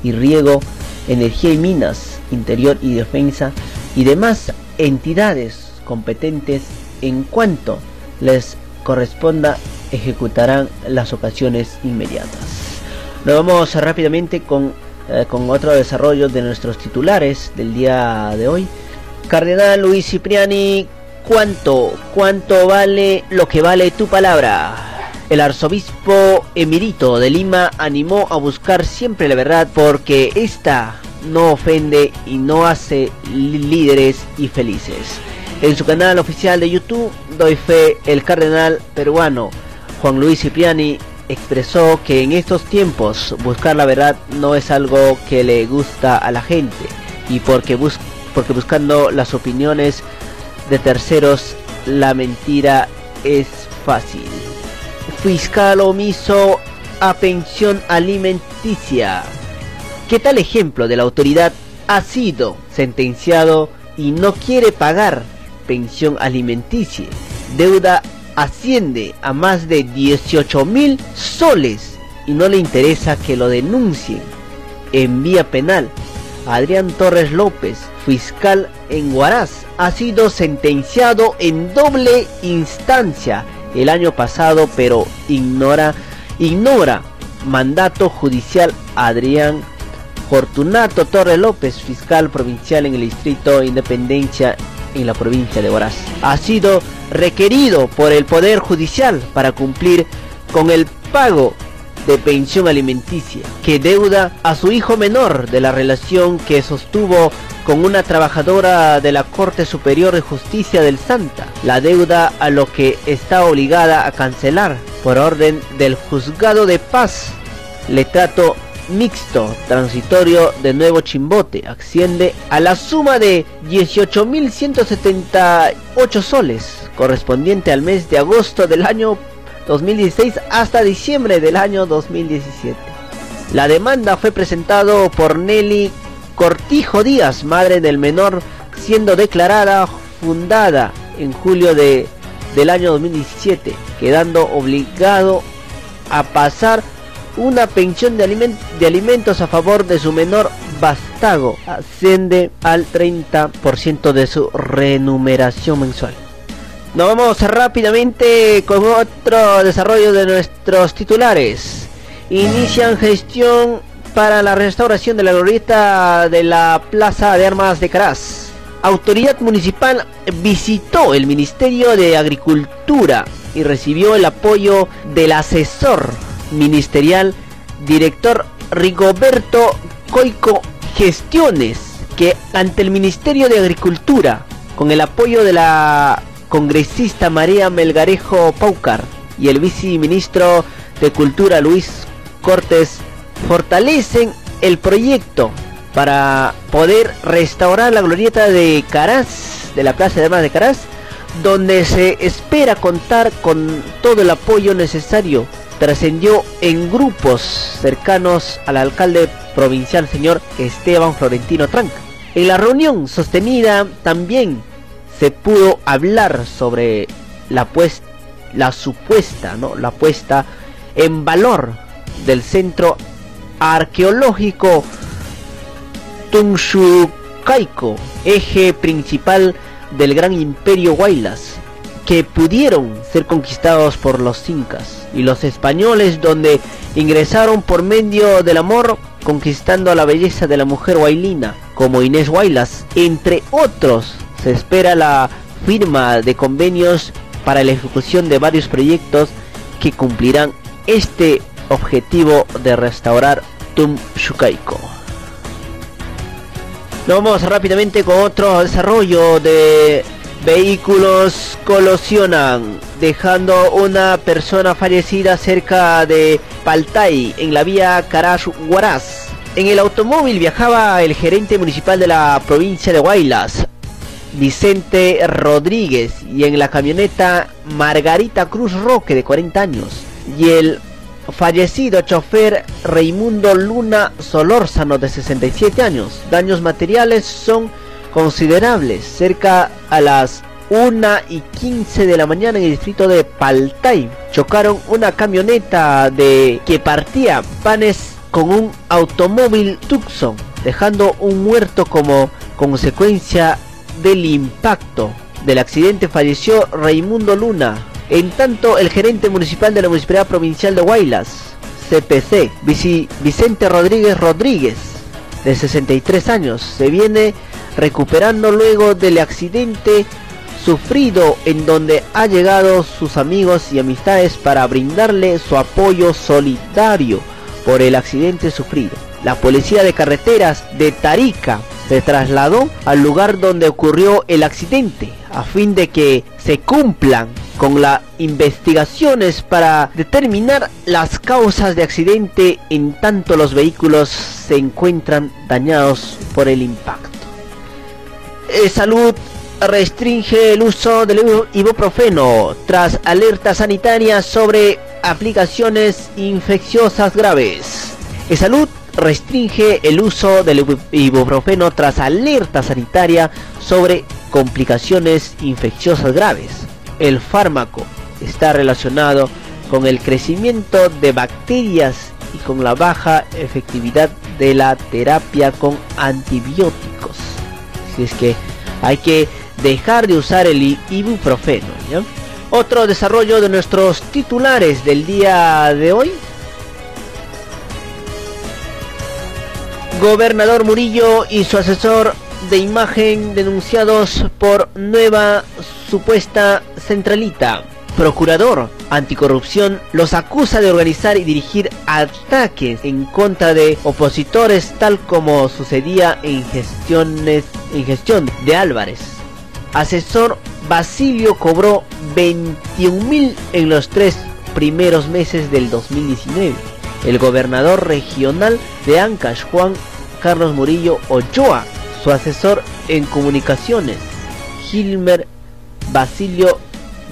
y Riego, Energía y Minas, Interior y Defensa y demás entidades competentes en cuanto les corresponda, ejecutarán las ocasiones inmediatas. Nos vamos rápidamente con, eh, con otro desarrollo de nuestros titulares del día de hoy. Cardenal Luis Cipriani, ¿cuánto, cuánto vale lo que vale tu palabra? El arzobispo emerito de Lima animó a buscar siempre la verdad porque esta no ofende y no hace líderes y felices. En su canal oficial de YouTube, Doy Fe, el cardenal peruano Juan Luis Cipriani expresó que en estos tiempos buscar la verdad no es algo que le gusta a la gente, y porque, bus- porque buscando las opiniones de terceros la mentira es fácil. Fiscal omiso a pensión alimenticia. que tal ejemplo de la autoridad ha sido sentenciado y no quiere pagar pensión alimenticia. Deuda asciende a más de dieciocho mil soles y no le interesa que lo denuncien. En vía penal, Adrián Torres López, fiscal en Huaraz, ha sido sentenciado en doble instancia el año pasado, pero ignora, ignora mandato judicial. Adrián Fortunato Torres López, fiscal provincial en el distrito Independencia en la provincia de Huaraz, ha sido requerido por el Poder Judicial para cumplir con el pago de pensión alimenticia que deuda a su hijo menor de la relación que sostuvo con una trabajadora de la Corte Superior de Justicia del Santa, la deuda a lo que está obligada a cancelar por orden del Juzgado de Paz. Le trato mixto transitorio de Nuevo Chimbote asciende a la suma de dieciocho mil ciento setenta y ocho soles correspondiente al mes de agosto del año dos mil dieciséis hasta diciembre del año dos mil diecisiete. La demanda fue presentada por Nelly Cortijo Díaz, madre del menor, siendo declarada fundada en julio de, del año dos mil diecisiete, quedando obligado a pasar una pensión de, aliment de alimentos a favor de su menor vástago, asciende al treinta por ciento de su remuneración mensual. Nos vamos rápidamente con otro desarrollo de nuestros titulares. Inician gestión para la restauración de la glorieta de la Plaza de Armas de Caraz. Autoridad municipal visitó el Ministerio de Agricultura y recibió el apoyo del asesor ministerial, director Rigoberto Coico Gestiones, que ante el Ministerio de Agricultura, con el apoyo de la congresista María Melgarejo Paucar y el viceministro de Cultura Luis Cortés, fortalecen el proyecto para poder restaurar la glorieta de Caraz, de la Plaza de Armas de Caraz, donde se espera contar con todo el apoyo necesario. Trascendió en grupos cercanos al alcalde provincial, señor Esteban Florentino Tranca. En la reunión sostenida también se pudo hablar sobre la, puesta, la supuesta, ¿no? la puesta en valor del centro arqueológico Tumshukayko, eje principal del gran imperio Huaylas, que pudieron ser conquistados por los incas y los españoles, donde ingresaron por medio del amor, conquistando a la belleza de la mujer huaylina como Inés Huaylas, entre otros. Se espera la firma de convenios para la ejecución de varios proyectos que cumplirán este objetivo de restaurar Tumshukayko. Nos vamos rápidamente con otro desarrollo de... Vehículos colisionan, dejando una persona fallecida cerca de Paltay, en la vía Caraz-Huaraz. En el automóvil viajaba el gerente municipal de la provincia de Huaylas, Vicente Rodríguez, y en la camioneta Margarita Cruz Roque, de cuarenta años, y el fallecido chofer Raimundo Luna Solórzano, de sesenta y siete años. Daños materiales son considerables. Cerca a las una y quince de la mañana en el distrito de Paltay, chocaron una camioneta de que partía panes con un automóvil Tucson, dejando un muerto como consecuencia del impacto del accidente. Falleció Raimundo Luna. En tanto, el gerente municipal de la Municipalidad Provincial de Huaylas, C P C, Vicente Rodríguez Rodríguez, de sesenta y tres años, se viene recuperando luego del accidente sufrido, en donde ha llegado sus amigos y amistades para brindarle su apoyo solidario por el accidente sufrido. La policía de carreteras de Tarija se trasladó al lugar donde ocurrió el accidente a fin de que se cumplan con las investigaciones para determinar las causas de accidente, en tanto los vehículos se encuentran dañados por el impacto. Eh, salud restringe el uso del ibuprofeno tras alerta sanitaria sobre aplicaciones infecciosas graves. Eh, salud restringe el uso del ibuprofeno tras alerta sanitaria sobre complicaciones infecciosas graves. El fármaco está relacionado con el crecimiento de bacterias y con la baja efectividad de la terapia con antibióticos. Así es que hay que dejar de usar el ibuprofeno, ¿ya? Otro desarrollo de nuestros titulares del día de hoy. Gobernador Murillo y su asesor de imagen denunciados por nueva supuesta centralita. Procurador anticorrupción los acusa de organizar y dirigir ataques en contra de opositores, tal como sucedía en gestiones en gestión de Álvarez. Asesor Basilio cobró veintiún mil en los tres primeros meses del dos mil diecinueve. El gobernador regional de Ancash, Juan Carlos Murillo Ochoa, su asesor en comunicaciones, Gilmer Basilio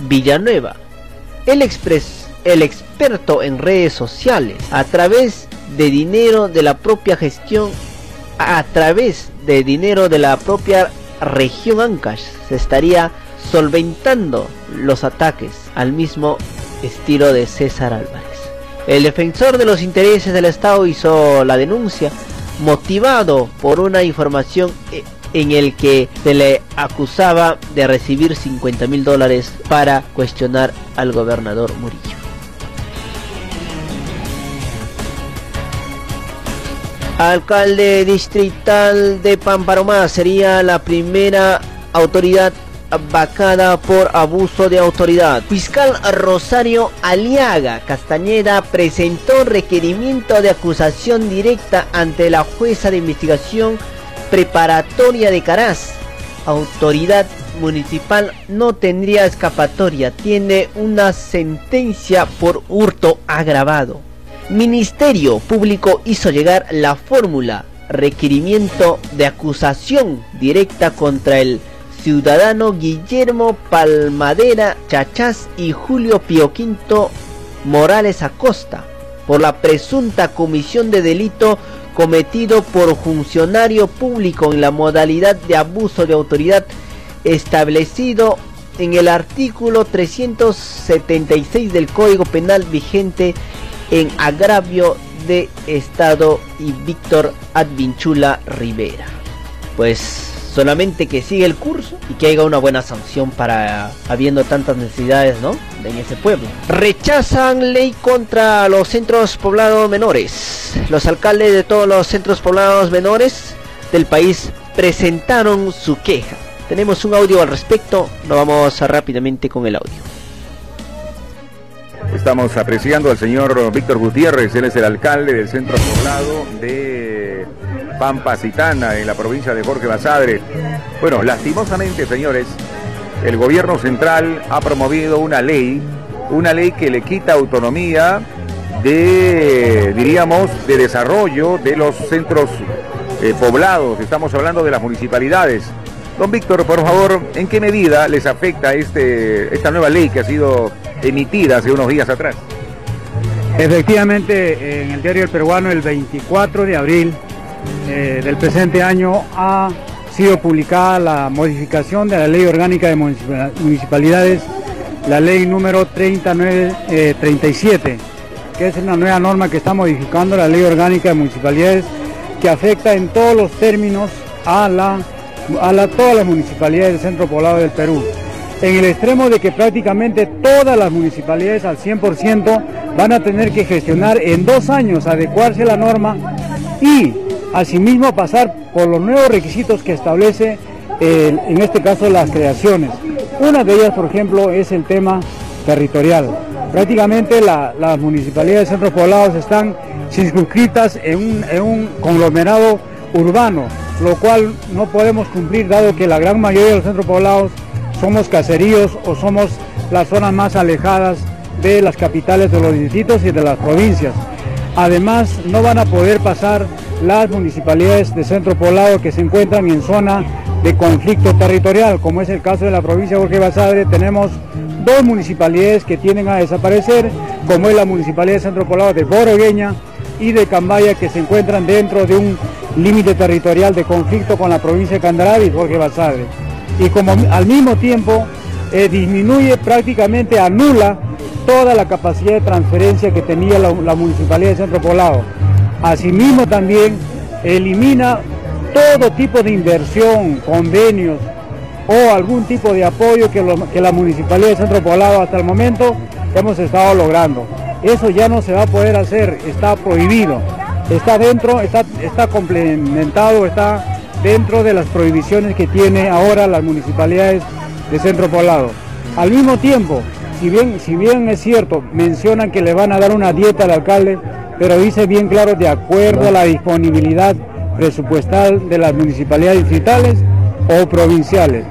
Villanueva, el, expres, el experto en redes sociales, a través de dinero de la propia gestión, a través de dinero de la propia región Ancash, se estaría solventando los ataques al mismo estilo de César Álvarez. El defensor de los intereses del Estado hizo la denuncia motivado por una información en el que se le acusaba de recibir cincuenta mil dólares para cuestionar al gobernador Murillo. Alcalde distrital de Pamparomá sería la primera autoridad vacada por abuso de autoridad. Fiscal Rosario Aliaga Castañeda presentó requerimiento de acusación directa ante la jueza de investigación preparatoria de Caraz. Autoridad municipal no tendría escapatoria, tiene una sentencia por hurto agravado. Ministerio Público hizo llegar la fórmula requerimiento de acusación directa contra el ciudadano Guillermo Palmadera Chachás y Julio Pioquinto Morales Acosta por la presunta comisión de delito cometido por funcionario público en la modalidad de abuso de autoridad establecido en el artículo trescientos setenta y seis del Código Penal vigente en agravio de Estado y Víctor Advinchula Rivera. Pues solamente que siga el curso y que haya una buena sanción para habiendo tantas necesidades, ¿no?, en ese pueblo. Rechazan ley contra los centros poblados menores. Los alcaldes de todos los centros poblados menores del país presentaron su queja. Tenemos un audio al respecto, nos vamos rápidamente con el audio. Estamos apreciando al señor Víctor Gutiérrez, él es el alcalde del centro poblado de Pampacitana, en la provincia de Jorge Basadre. Bueno, lastimosamente, señores, el gobierno central ha promovido una ley, una ley que le quita autonomía de, diríamos, de desarrollo de los centros eh, poblados. Estamos hablando de las municipalidades. Don Víctor, por favor, ¿en qué medida les afecta este, esta nueva ley que ha sido emitida hace unos días atrás? Efectivamente, en el diario El Peruano, el veinticuatro de abril eh, del presente año, ha sido publicada la modificación de la Ley Orgánica de Municipalidades, la ley número treinta y nueve, eh, treinta y siete, que es una nueva norma que está modificando la Ley Orgánica de Municipalidades, que afecta en todos los términos a, la, a la, todas las municipalidades del centro poblado del Perú, en el extremo de que prácticamente todas las municipalidades al cien por ciento van a tener que gestionar en dos años, adecuarse a la norma y asimismo pasar por los nuevos requisitos que establece, eh, en este caso, las creaciones. Una de ellas, por ejemplo, es el tema territorial. Prácticamente la, las municipalidades de centros poblados están circunscritas en un, en un conglomerado urbano, lo cual no podemos cumplir, dado que la gran mayoría de los centros poblados somos caseríos o somos las zonas más alejadas de las capitales de los distritos y de las provincias. Además, no van a poder pasar las municipalidades de centro poblado que se encuentran en zona de conflicto territorial, como es el caso de la provincia de Jorge Basadre. Tenemos dos municipalidades que tienen a desaparecer, como es la municipalidad de centro poblado de Borogueña y de Cambaya, que se encuentran dentro de un límite territorial de conflicto con la provincia de Candaravi, Jorge Basadre. Y como al mismo tiempo eh, disminuye, prácticamente anula toda la capacidad de transferencia que tenía la, la Municipalidad de Centro Poblado. Asimismo también elimina todo tipo de inversión, convenios o algún tipo de apoyo que, lo, que la Municipalidad de Centro Poblado hasta el momento hemos estado logrando. Eso ya no se va a poder hacer, está prohibido, está dentro, está, está complementado, está dentro de las prohibiciones que tiene ahora las municipalidades de Centro Poblado. Al mismo tiempo, si bien, si bien es cierto, mencionan que le van a dar una dieta al alcalde, pero dice bien claro, de acuerdo a la disponibilidad presupuestal de las municipalidades distritales o provinciales.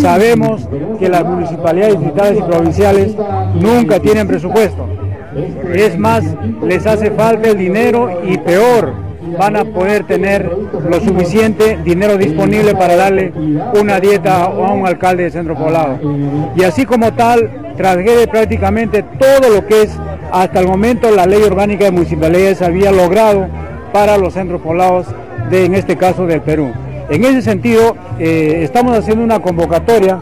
Sabemos que las municipalidades distritales y provinciales nunca tienen presupuesto. Es más, les hace falta el dinero y peor, van a poder tener lo suficiente dinero disponible para darle una dieta a un alcalde de Centro Poblado. Y así como tal, transgrede prácticamente todo lo que es hasta el momento la ley orgánica de municipalidades había logrado para los centros poblados, de, en este caso del Perú. En ese sentido, eh, estamos haciendo una convocatoria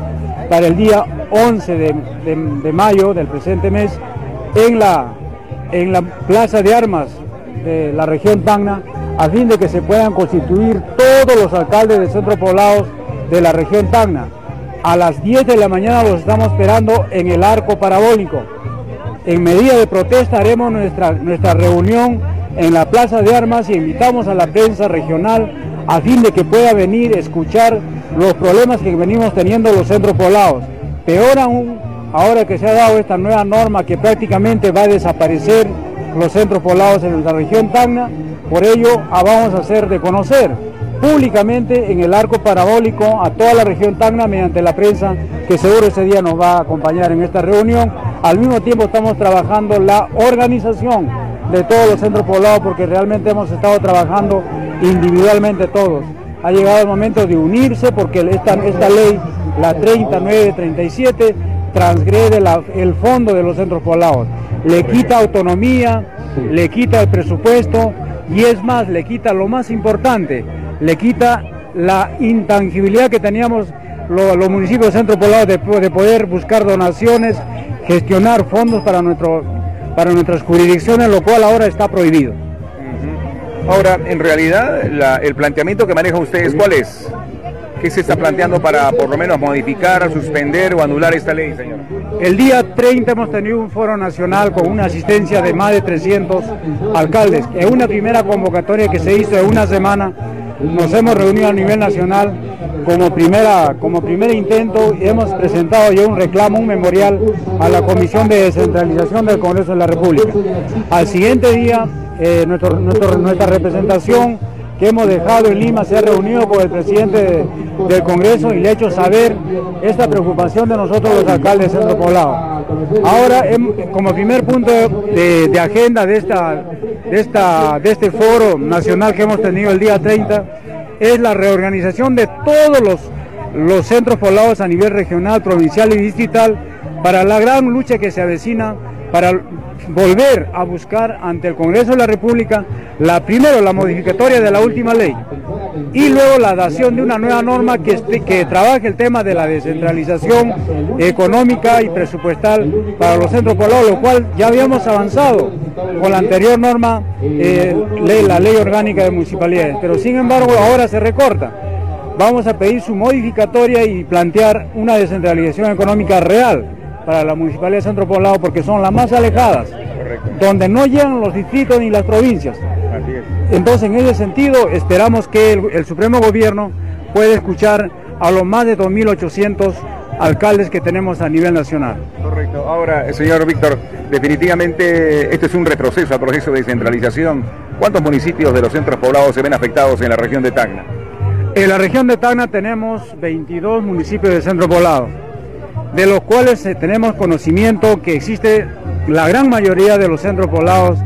para el día once de, de, de mayo del presente mes, en la, en la Plaza de Armas de la región Tacna, a fin de que se puedan constituir todos los alcaldes de centros poblados de la región Tacna. A las diez de la mañana los estamos esperando en el arco parabólico. En medida de protesta haremos nuestra, nuestra reunión en la Plaza de Armas y invitamos a la prensa regional a fin de que pueda venir a escuchar los problemas que venimos teniendo los centros poblados. Peor aún, ahora que se ha dado esta nueva norma que prácticamente va a desaparecer los centros poblados en la región Tacna, por ello vamos a hacer de conocer públicamente en el arco parabólico a toda la región Tacna mediante la prensa, que seguro ese día nos va a acompañar en esta reunión. Al mismo tiempo estamos trabajando la organización de todos los centros poblados, porque realmente hemos estado trabajando individualmente todos. Ha llegado el momento de unirse, porque esta, esta ley, la treinta y nueve treinta y siete, transgrede la, el fondo de los centros poblados, le quita autonomía, le quita el presupuesto y es más, le quita lo más importante, le quita la intangibilidad que teníamos los, los municipios de centros poblados de, de poder buscar donaciones, gestionar fondos para nuestro, para nuestras jurisdicciones, lo cual ahora está prohibido. Ahora, en realidad, la, el planteamiento que manejan ustedes, ¿cuál es? ¿Qué se está planteando para, por lo menos, modificar, suspender o anular esta ley, señor? El día treinta hemos tenido un foro nacional con una asistencia de más de trescientos alcaldes. En una primera convocatoria que se hizo en una semana, nos hemos reunido a nivel nacional como, primera, como primer intento y hemos presentado ya un reclamo, un memorial a la Comisión de Descentralización del Congreso de la República. Al siguiente día, eh, nuestro, nuestro, nuestra representación que hemos dejado en Lima se ha reunido con el presidente de, del Congreso y le ha hecho saber esta preocupación de nosotros los alcaldes de Centro Poblado. Ahora, como primer punto de, de agenda de, esta, de, esta, de este foro nacional que hemos tenido el día treinta, es la reorganización de todos los, los centros poblados a nivel regional, provincial y distrital para la gran lucha que se avecina para volver a buscar ante el Congreso de la República la primero la modificatoria de la última ley y luego la adaptación de una nueva norma que, que trabaje el tema de la descentralización económica y presupuestal para los centros poblados, lo cual ya habíamos avanzado con la anterior norma, eh, ley, la ley orgánica de municipalidades, pero sin embargo ahora se recorta. Vamos a pedir su modificatoria y plantear una descentralización económica real para la Municipalidad de Centro Poblado, porque son las más alejadas, correcto, donde no llegan los distritos ni las provincias. Así es. Entonces, en ese sentido, esperamos que el, el Supremo Gobierno pueda escuchar a los más de dos mil ochocientos alcaldes que tenemos a nivel nacional. Correcto. Ahora, señor Víctor, definitivamente este es un retroceso al proceso de descentralización. ¿Cuántos municipios de los centros poblados se ven afectados en la región de Tacna? En la región de Tacna tenemos veintidós municipios de centro poblado, de los cuales tenemos conocimiento que existe la gran mayoría de los centros poblados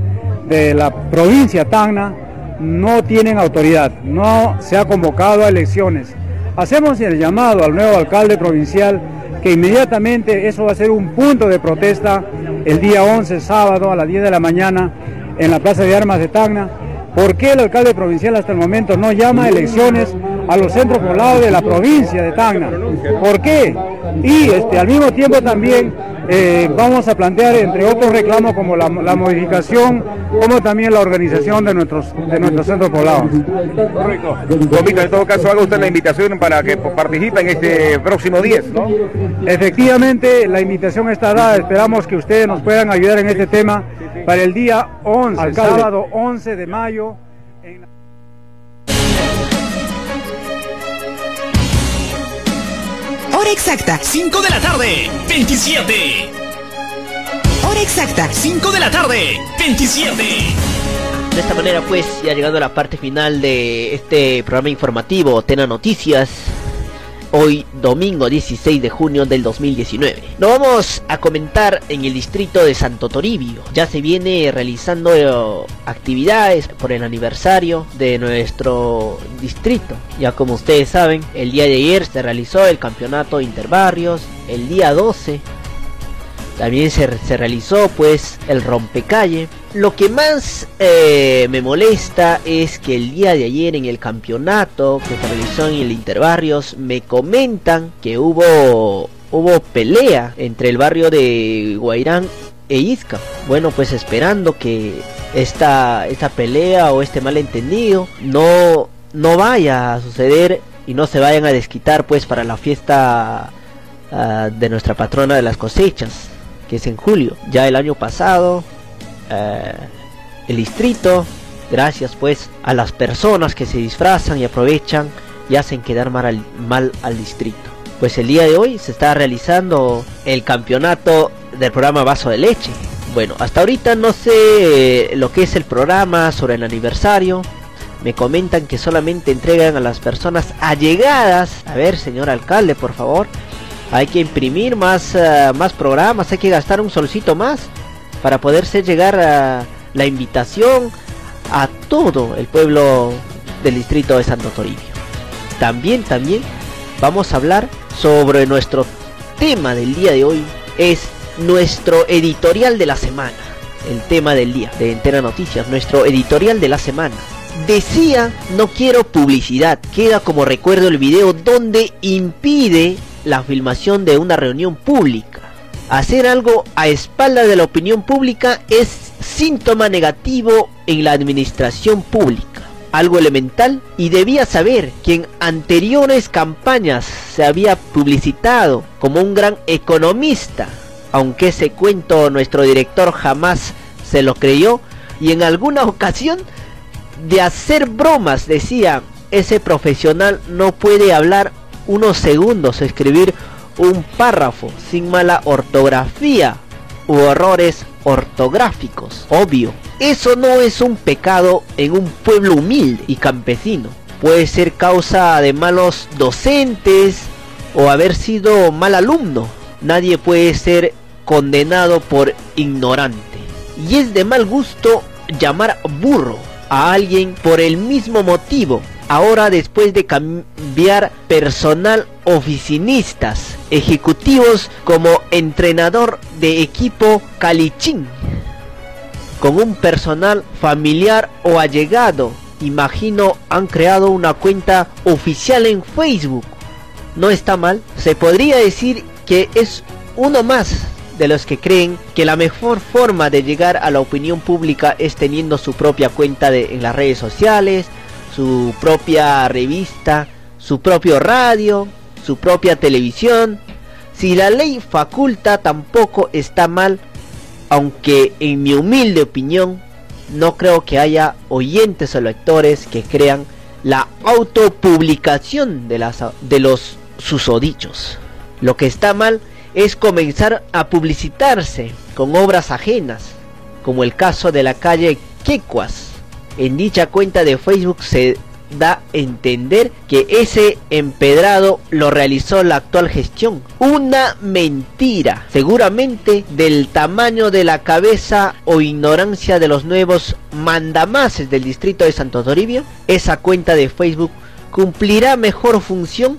de la provincia Tacna no tienen autoridad, no se ha convocado a elecciones. Hacemos el llamado al nuevo alcalde provincial que inmediatamente, eso va a ser un punto de protesta el día once, sábado a las diez de la mañana, en la Plaza de Armas de Tacna. ¿Por qué el alcalde provincial hasta el momento no llama a elecciones a los centros poblados de la provincia de Tacna? ¿Por qué? Y este, al mismo tiempo también eh, vamos a plantear, entre otros reclamos, como la, la modificación, como también la organización de nuestros, de nuestros centros poblados. Correcto. Comito, en todo caso, haga usted la invitación para que participe en este próximo diez, ¿no? Efectivamente, la invitación está dada. Esperamos que ustedes nos puedan ayudar en este tema para el día once, alcalde. Sábado once de mayo. En la... Hora exacta, cinco de la tarde, veintisiete. Hora exacta, cinco de la tarde, veintisiete. De esta manera, pues, ya llegando a la parte final de este programa informativo Tena Noticias, hoy domingo dieciséis de junio del dos mil diecinueve. Nos vamos a comentar en el distrito de Santo Toribio. Ya se viene realizando actividades por el aniversario de nuestro distrito. Ya como ustedes saben, el día de ayer se realizó el campeonato interbarrios. El día doce también se, se realizó pues el rompecalle. Lo que más eh, me molesta es que el día de ayer en el campeonato que se realizó en el Interbarrios me comentan que hubo, hubo pelea entre el barrio de Guairán e Izca. Bueno, pues esperando que esta, esta pelea o este malentendido no, no vaya a suceder y no se vayan a desquitar pues para la fiesta uh, de nuestra patrona de las cosechas, que es en julio. Ya el año pasado eh, el distrito, gracias pues a las personas que se disfrazan y aprovechan y hacen quedar mal al, mal al distrito, pues el día de hoy se está realizando el campeonato del programa Vaso de Leche. Bueno, hasta ahorita no sé lo que es el programa sobre el aniversario. Me comentan que solamente entregan a las personas allegadas. A ver, señor alcalde, por favor, hay que imprimir más, uh, más programas, hay que gastar un solcito más para poderse llegar a la invitación a todo el pueblo del distrito de Santo Toribio. También, también vamos a hablar sobre nuestro tema del día de hoy, es nuestro editorial de la semana. El tema del día de Entera Noticias, nuestro editorial de la semana. Decía, no quiero publicidad. Queda como recuerdo el video donde impide la filmación de una reunión pública. Hacer algo a espaldas de la opinión pública es síntoma negativo en la administración pública, algo elemental, y debía saber que en anteriores campañas se había publicitado como un gran economista, aunque ese cuento nuestro director jamás se lo creyó, y en alguna ocasión de hacer bromas decía, ese profesional no puede hablar unos segundos, escribir un párrafo sin mala ortografía u errores ortográficos. Obvio, eso no es un pecado en un pueblo humilde y campesino. Puede ser causa de malos docentes o haber sido mal alumno. Nadie puede ser condenado por ignorante. Y es de mal gusto llamar burro a alguien por el mismo motivo. Ahora, después de cambiar personal, oficinistas, ejecutivos como entrenador de equipo Calichín, con un personal familiar o allegado, imagino han creado una cuenta oficial en Facebook. No está mal, se podría decir que es uno más de los que creen que la mejor forma de llegar a la opinión pública es teniendo su propia cuenta de, en las redes sociales, su propia revista, su propio radio, su propia televisión. Si la ley faculta, tampoco está mal, aunque en mi humilde opinión no creo que haya oyentes o lectores que crean la autopublicación de, las, de los susodichos. Lo que está mal es comenzar a publicitarse con obras ajenas, como el caso de la calle Quecuas. En dicha cuenta de Facebook se da a entender que ese empedrado lo realizó la actual gestión. Una mentira, seguramente del tamaño de la cabeza o ignorancia de los nuevos mandamases del distrito de Santo Toribio. Esa cuenta de Facebook cumplirá mejor función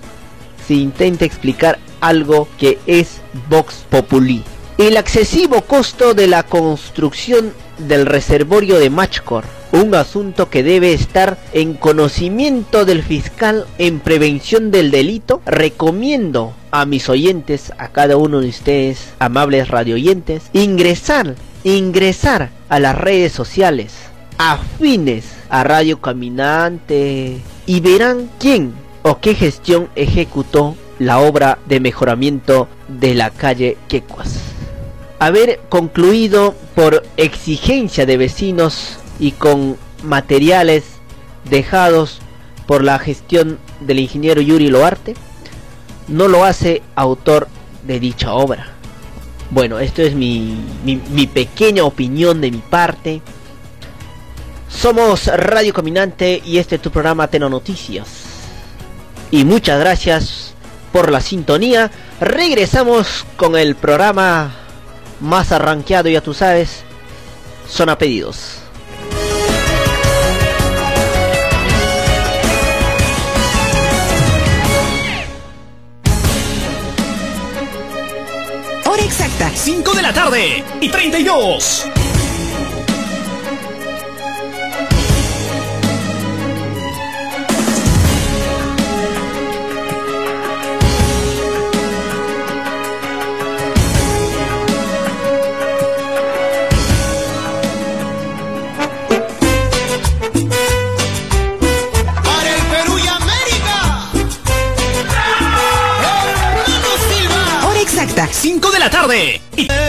si intenta explicar algo que es Vox Populi. el excesivo costo de la construcción del reservorio de Machcor, un asunto que debe estar en conocimiento del fiscal en prevención del delito. Recomiendo a mis oyentes, a cada uno de ustedes, amables radioyentes, ingresar, ingresar a las redes sociales afines a Radio Caminante y verán quién o qué gestión ejecutó la obra de mejoramiento de la calle Quecuas. Haber concluido por exigencia de vecinos y con materiales dejados por la gestión del ingeniero Yuri Loarte, no lo hace autor de dicha obra. Bueno, esto es mi, mi, mi pequeña opinión de mi parte. Somos Radio Caminante y este es tu programa Tena Noticias. Y muchas gracias por la sintonía. Regresamos con el programa más arranqueado, ya tú sabes, son a pedidos. Hora exacta, cinco de la tarde y treinta y dos. cinco de la tarde.